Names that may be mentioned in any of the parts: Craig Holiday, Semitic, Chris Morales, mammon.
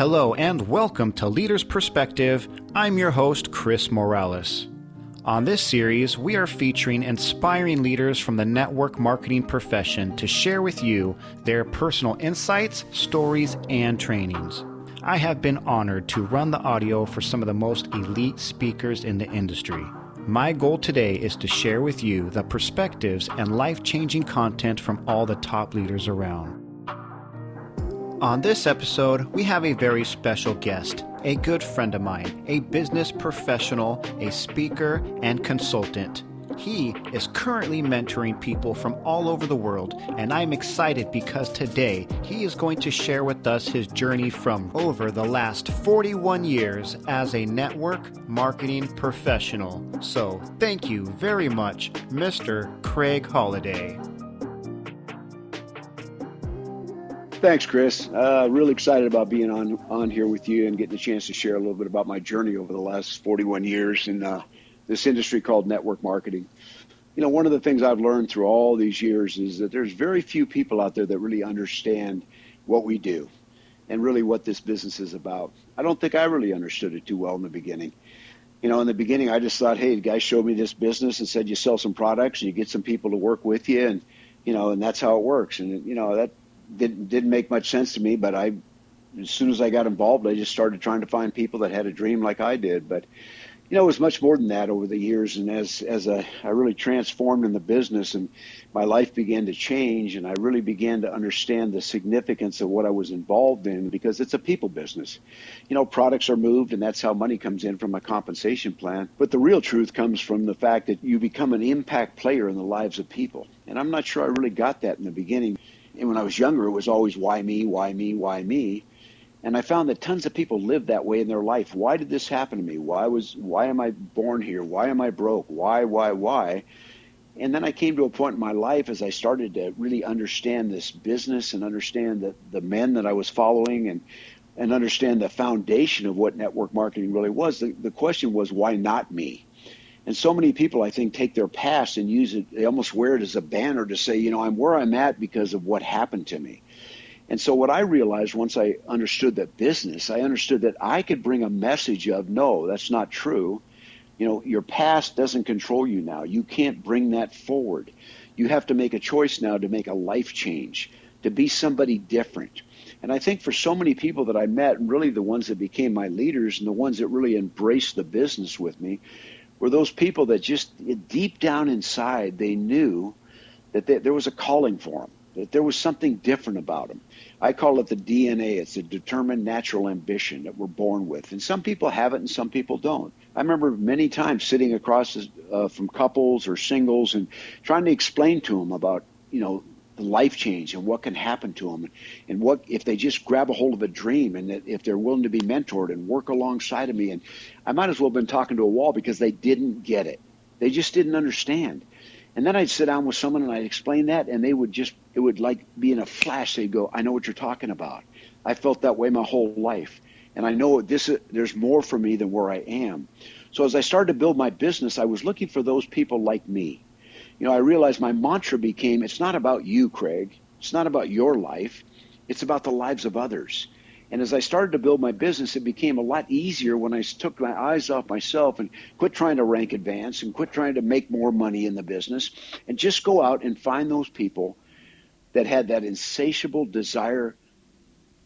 Hello and welcome to Leaders Perspective. I'm your host, Chris Morales. On this series, we are featuring inspiring leaders from the network marketing profession to share with you their personal insights, stories, and trainings. I have been honored to run the audio for some of the most elite speakers in the industry. My goal today is to share with you the perspectives and life-changing content from all the top leaders around. On this episode, we have a very special guest, a good friend of mine, a business professional, a speaker, and consultant. He is currently mentoring people from all over the world, and I'm excited because today he is going to share with us his journey from over the last 41 years as a network marketing professional. So thank you very much, Mr. Craig Holiday. Thanks, Chris. Really excited about being on here with you and getting a chance to share a little bit about my journey over the last 41 years in this industry called network marketing. You know, one of the things I've learned through all these years is that there's very few people out there that really understand what we do and really what this business is about. I don't think I really understood it too well in the beginning. You know, in the beginning, I just thought, hey, the guy showed me this business and said you sell some products and you get some people to work with you, and, you know, and that's how it works. And, you know, that didn't make much sense to me, but as soon as I got involved, I just started trying to find people that had a dream like I did. But, you know, it was much more than that over the years. And as I really transformed in the business and my life began to change, and I really began to understand the significance of what I was involved in, because it's a people business. You know, products are moved and that's how money comes in from a compensation plan. But the real truth comes from the fact that you become an impact player in the lives of people. And I'm not sure I really got that in the beginning. And when I was younger, it was always why me, why me, why me. And I found that tons of people live that way in their life. Why did this happen to me? Why am I born here? Why am I broke? Why? And then I came to a point in my life as I started to really understand this business and understand that the men that I was following and understand the foundation of what network marketing really was. The question was, why not me? And so many people, I think, take their past and use it. They almost wear it as a banner to say, you know, I'm where I'm at because of what happened to me. And so what I realized once I understood that business, I understood that I could bring a message of, no, that's not true. You know, your past doesn't control you now. You can't bring that forward. You have to make a choice now to make a life change, to be somebody different. And I think for so many people that I met, and really the ones that became my leaders and the ones that really embraced the business with me, were those people that just deep down inside, they knew that there was a calling for them, that there was something different about them. I call it the DNA. It's a determined natural ambition that we're born with. And some people have it and some people don't. I remember many times sitting across from couples or singles and trying to explain to them about, you know, the life change and what can happen to them and what if they just grab a hold of a dream and that if they're willing to be mentored and work alongside of me. And I might as well have been talking to a wall because they didn't get it. They just didn't understand. And then I'd sit down with someone and I'd explain that, and they would just, it would like be in a flash. They'd go, I know what you're talking about. I felt that way my whole life. And I know there's more for me than where I am. So as I started to build my business, I was looking for those people like me. You know, I realized my mantra became, it's not about you, Craig. It's not about your life. It's about the lives of others. And as I started to build my business, it became a lot easier when I took my eyes off myself and quit trying to rank advance and quit trying to make more money in the business and just go out and find those people that had that insatiable desire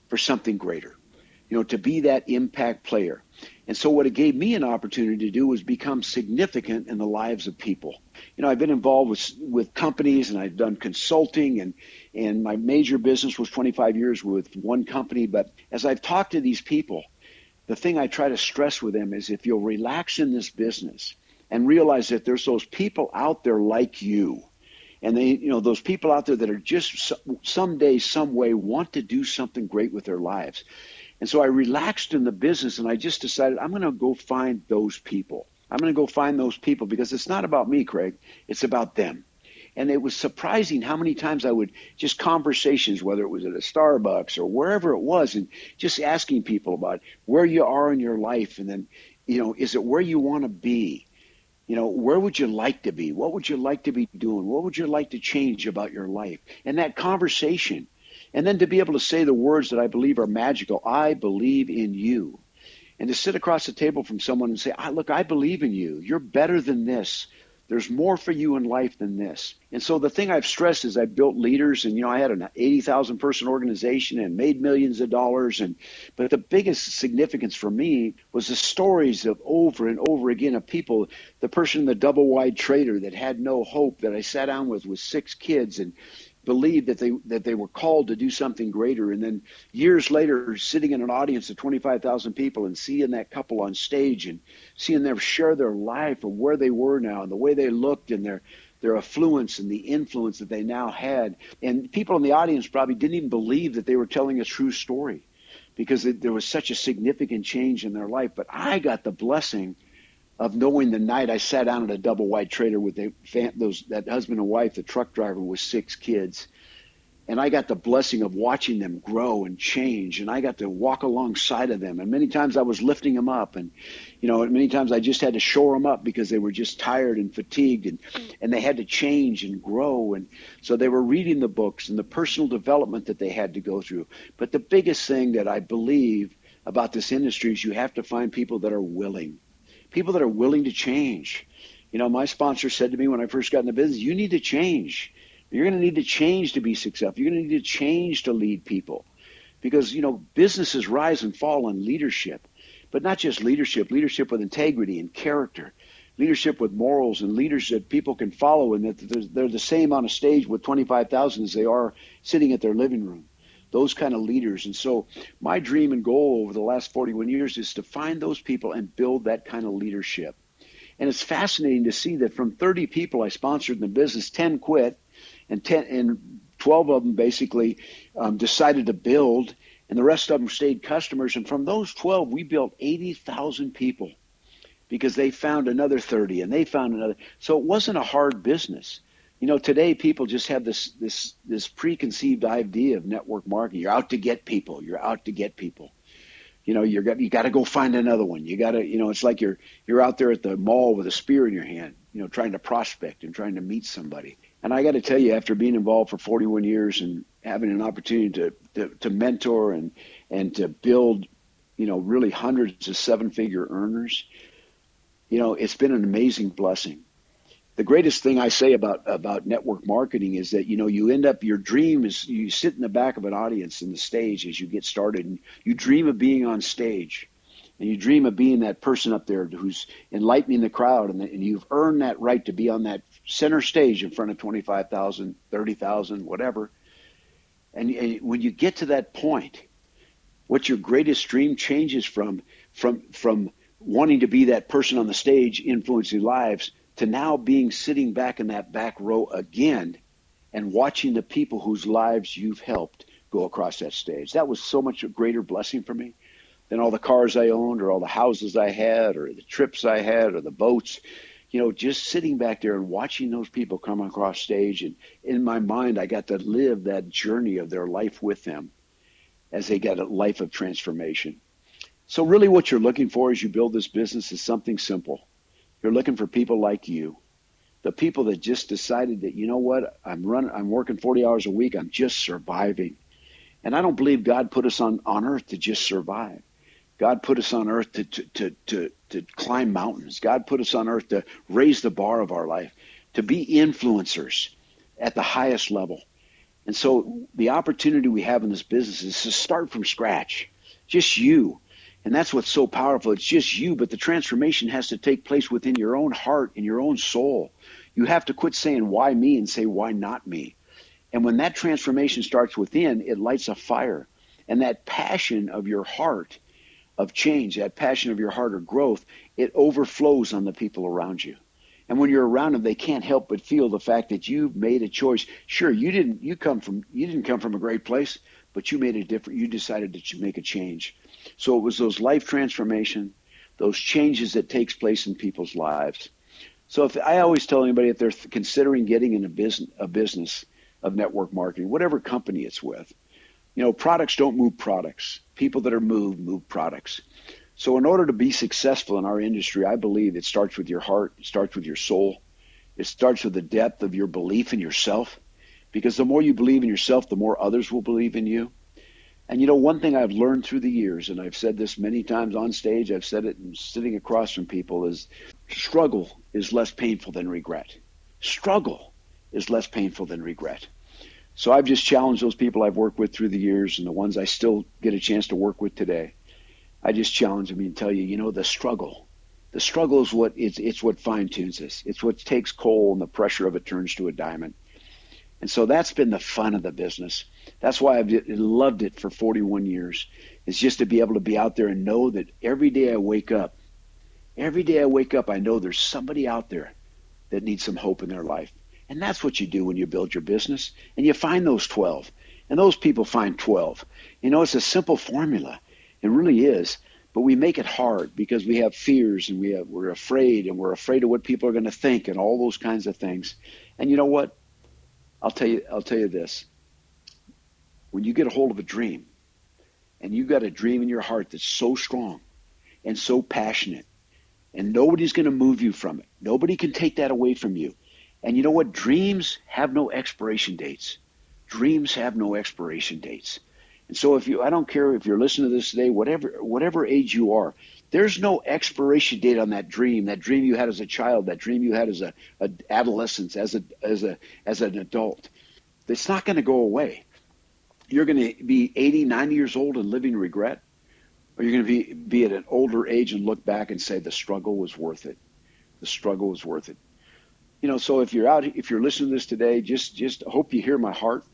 for something greater, you know, to be that impact player. And so what it gave me an opportunity to do was become significant in the lives of people. You know, I've been involved with companies, and I've done consulting, and my major business was 25 years with one company. But as I've talked to these people, the thing I try to stress with them is if you'll relax in this business and realize that there's those people out there like you, and they, you know, those people out there that are just someday, some way want to do something great with their lives. And so I relaxed in the business, and I just decided I'm going to go find those people. I'm going to go find those people because it's not about me, Craig. It's about them. And it was surprising how many times I would just conversations, whether it was at a Starbucks or wherever it was, and just asking people about where you are in your life. And then, you know, is it where you want to be? You know, where would you like to be? What would you like to be doing? What would you like to change about your life? And that conversation And then to be able to say the words that I believe are magical, I believe in you. And to sit across the table from someone and say, look, I believe in you. You're better than this. There's more for you in life than this. And so the thing I've stressed is I built leaders, and, I had an 80,000 person organization and made millions of dollars. But the biggest significance for me was the stories of over and over again of people, the person, the double wide trader that had no hope that I sat down with 6 kids and believed that they were called to do something greater. And then years later, sitting in an audience of 25,000 people and seeing that couple on stage and seeing them share their life and where they were now and the way they looked and their affluence and the influence that they now had. And people in the audience probably didn't even believe that they were telling a true story because there was such a significant change in their life. But I got the blessing of knowing the night I sat down at a double wide trailer with that husband and wife, the truck driver with 6 kids. And I got the blessing of watching them grow and change. And I got to walk alongside of them. And many times I was lifting them up. And, many times I just had to shore them up because they were just tired and fatigued. And they had to change and grow. And so they were reading the books and the personal development that they had to go through. But the biggest thing that I believe about this industry is you have to find people that are willing. People that are willing to change. My sponsor said to me when I first got in the business, you need to change. You're going to need to change to be successful. You're going to need to change to lead people because, businesses rise and fall on leadership, but not just leadership with integrity and character, leadership with morals and leaders that people can follow and that they're the same on a stage with 25,000 as they are sitting at their living room. Those kind of leaders. And so my dream and goal over the last 41 years is to find those people and build that kind of leadership. And it's fascinating to see that from 30 people I sponsored in the business, 10 quit and 12 of them basically decided to build, and the rest of them stayed customers. And from those 12, we built 80,000 people because they found another 30 and they found another. So it wasn't a hard business. Today people just have this preconceived idea of network marketing. You're out to get people. You got to go find another one. You got to, it's like you're out there at the mall with a spear in your hand, trying to prospect and trying to meet somebody. And I got to tell you, after being involved for 41 years and having an opportunity to mentor and to build, really hundreds of 7-figure earners, it's been an amazing blessing. The greatest thing I say about network marketing is that, you end up, your dream is you sit in the back of an audience in the stage as you get started, and you dream of being on stage, and you dream of being that person up there who's enlightening the crowd, and you've earned that right to be on that center stage in front of 25,000, 30,000, whatever. And when you get to that point, what your greatest dream changes from wanting to be that person on the stage influencing lives to now being sitting back in that back row again and watching the people whose lives you've helped go across that stage. That was so much a greater blessing for me than all the cars I owned or all the houses I had or the trips I had or the boats. Just sitting back there and watching those people come across stage. And in my mind, I got to live that journey of their life with them as they got a life of transformation. So really what you're looking for as you build this business is something simple. You're looking for people like you, the people that just decided that, I'm working 40 hours a week. I'm just surviving. And I don't believe God put us on earth to just survive. God put us on earth to climb mountains. God put us on earth to raise the bar of our life, to be influencers at the highest level. And so the opportunity we have in this business is to start from scratch, just you. And that's what's so powerful. It's just you, but the transformation has to take place within your own heart and your own soul. You have to quit saying, why me, and say, why not me? And when that transformation starts within, it lights a fire. And that passion of your heart of change, that passion of your heart of growth, it overflows on the people around you. And when you're around them, they can't help but feel the fact that you've made a choice. Sure, you didn't come from a great place, but you made a difference. You decided to make a change. So it was those life transformation, those changes that takes place in people's lives. So I always tell anybody if they're considering getting in a business of network marketing, whatever company it's with, products don't move products. People that are moved move products. So in order to be successful in our industry, I believe it starts with your heart. It starts with your soul. It starts with the depth of your belief in yourself. because the more you believe in yourself, the more others will believe in you. And you know, one thing I've learned through the years, and I've said this many times on stage, I've said it and sitting across from people, is struggle is less painful than regret. Struggle is less painful than regret. So I've just challenged those people I've worked with through the years and the ones I still get a chance to work with today. I just challenge them and tell you, you know, the struggle is what it's what fine-tunes us. It's what takes coal and the pressure of it turns to a diamond. And so that's been the fun of the business. That's why I've loved it for 41 years. It's just to be able to be out there and know that every day I wake up, I know there's somebody out there that needs some hope in their life. And that's what you do when you build your business. And you find those 12. And those people find 12. You know, it's a simple formula. It really is. But we make it hard because we have fears and we're afraid, and we're afraid of what people are going to think and all those kinds of things. And you know what? I'll tell you this. When you get a hold of a dream, and you've got a dream in your heart that's so strong and so passionate, and nobody's going to move you from it. Nobody can take that away from you. And you know what? Dreams have no expiration dates. Dreams have no expiration dates. And so I don't care if you're listening to this today, whatever age you are, there's no expiration date on that dream you had as a child, that dream you had as an adolescent, as an adult. It's not going to go away. You're going to be 80, 90 years old and living regret, or you're going to be at an older age and look back and say, the struggle was worth it. The struggle was worth it. You know, so if you're listening to this today, just hope you hear my heart.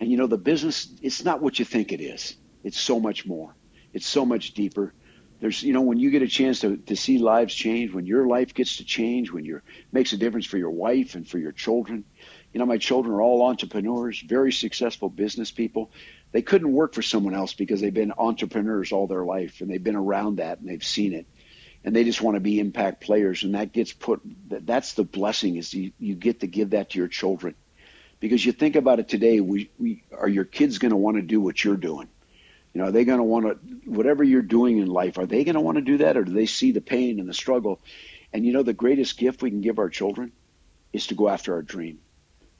And, you know, the business, it's not what you think it is. It's so much more. It's so much deeper. There's, you know, when you get a chance to see lives change, when your life gets to change, when it makes a difference for your wife and for your children. You know, my children are all entrepreneurs, very successful business people. They couldn't work for someone else because they've been entrepreneurs all their life, and they've been around that, and they've seen it. And they just want to be impact players, and that's the blessing, is you get to give that to your children. Because you think about it today, are your kids going to want to do what you're doing? You know, are they going to want to, whatever you're doing in life, are they going to want to do that, or do they see the pain and the struggle? And you know, the greatest gift we can give our children is to go after our dream,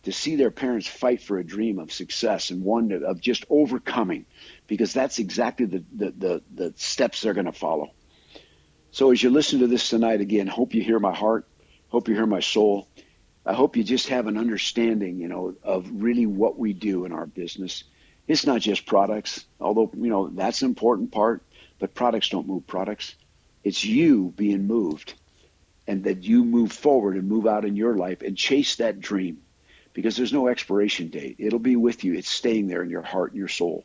to see their parents fight for a dream of success and one of just overcoming, because that's exactly the steps they're going to follow. So as you listen to this tonight, again, hope you hear my heart, hope you hear my soul. I hope you just have an understanding, you know, of really what we do in our business. It's not just products, although, you know, that's an important part, but products don't move products. It's you being moved, and that you move forward and move out in your life and chase that dream, because there's no expiration date. It'll be with you. It's staying there in your heart and your soul.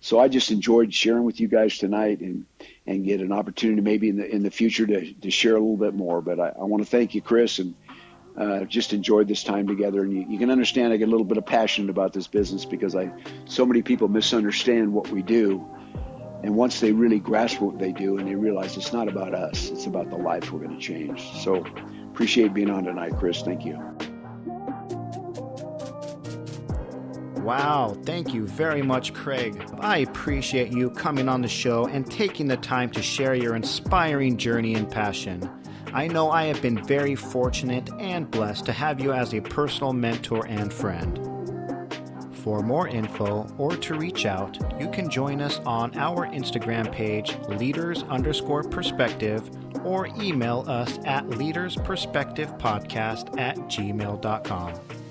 So I just enjoyed sharing with you guys tonight, and get an opportunity maybe in the future to share a little bit more. But I want to thank you, Chris, and just enjoyed this time together. And you can understand I get a little bit of passionate about this business, because so many people misunderstand what we do. And once they really grasp what they do and they realize it's not about us, it's about the lives we're going to change. So appreciate being on tonight, Chris. Thank you. Wow. Thank you very much, Craig. I appreciate you coming on the show and taking the time to share your inspiring journey and passion. I know I have been very fortunate and blessed to have you as a personal mentor and friend. For more info or to reach out, you can join us on our Instagram page, leaders_perspective, or email us at leadersperspectivepodcast@gmail.com.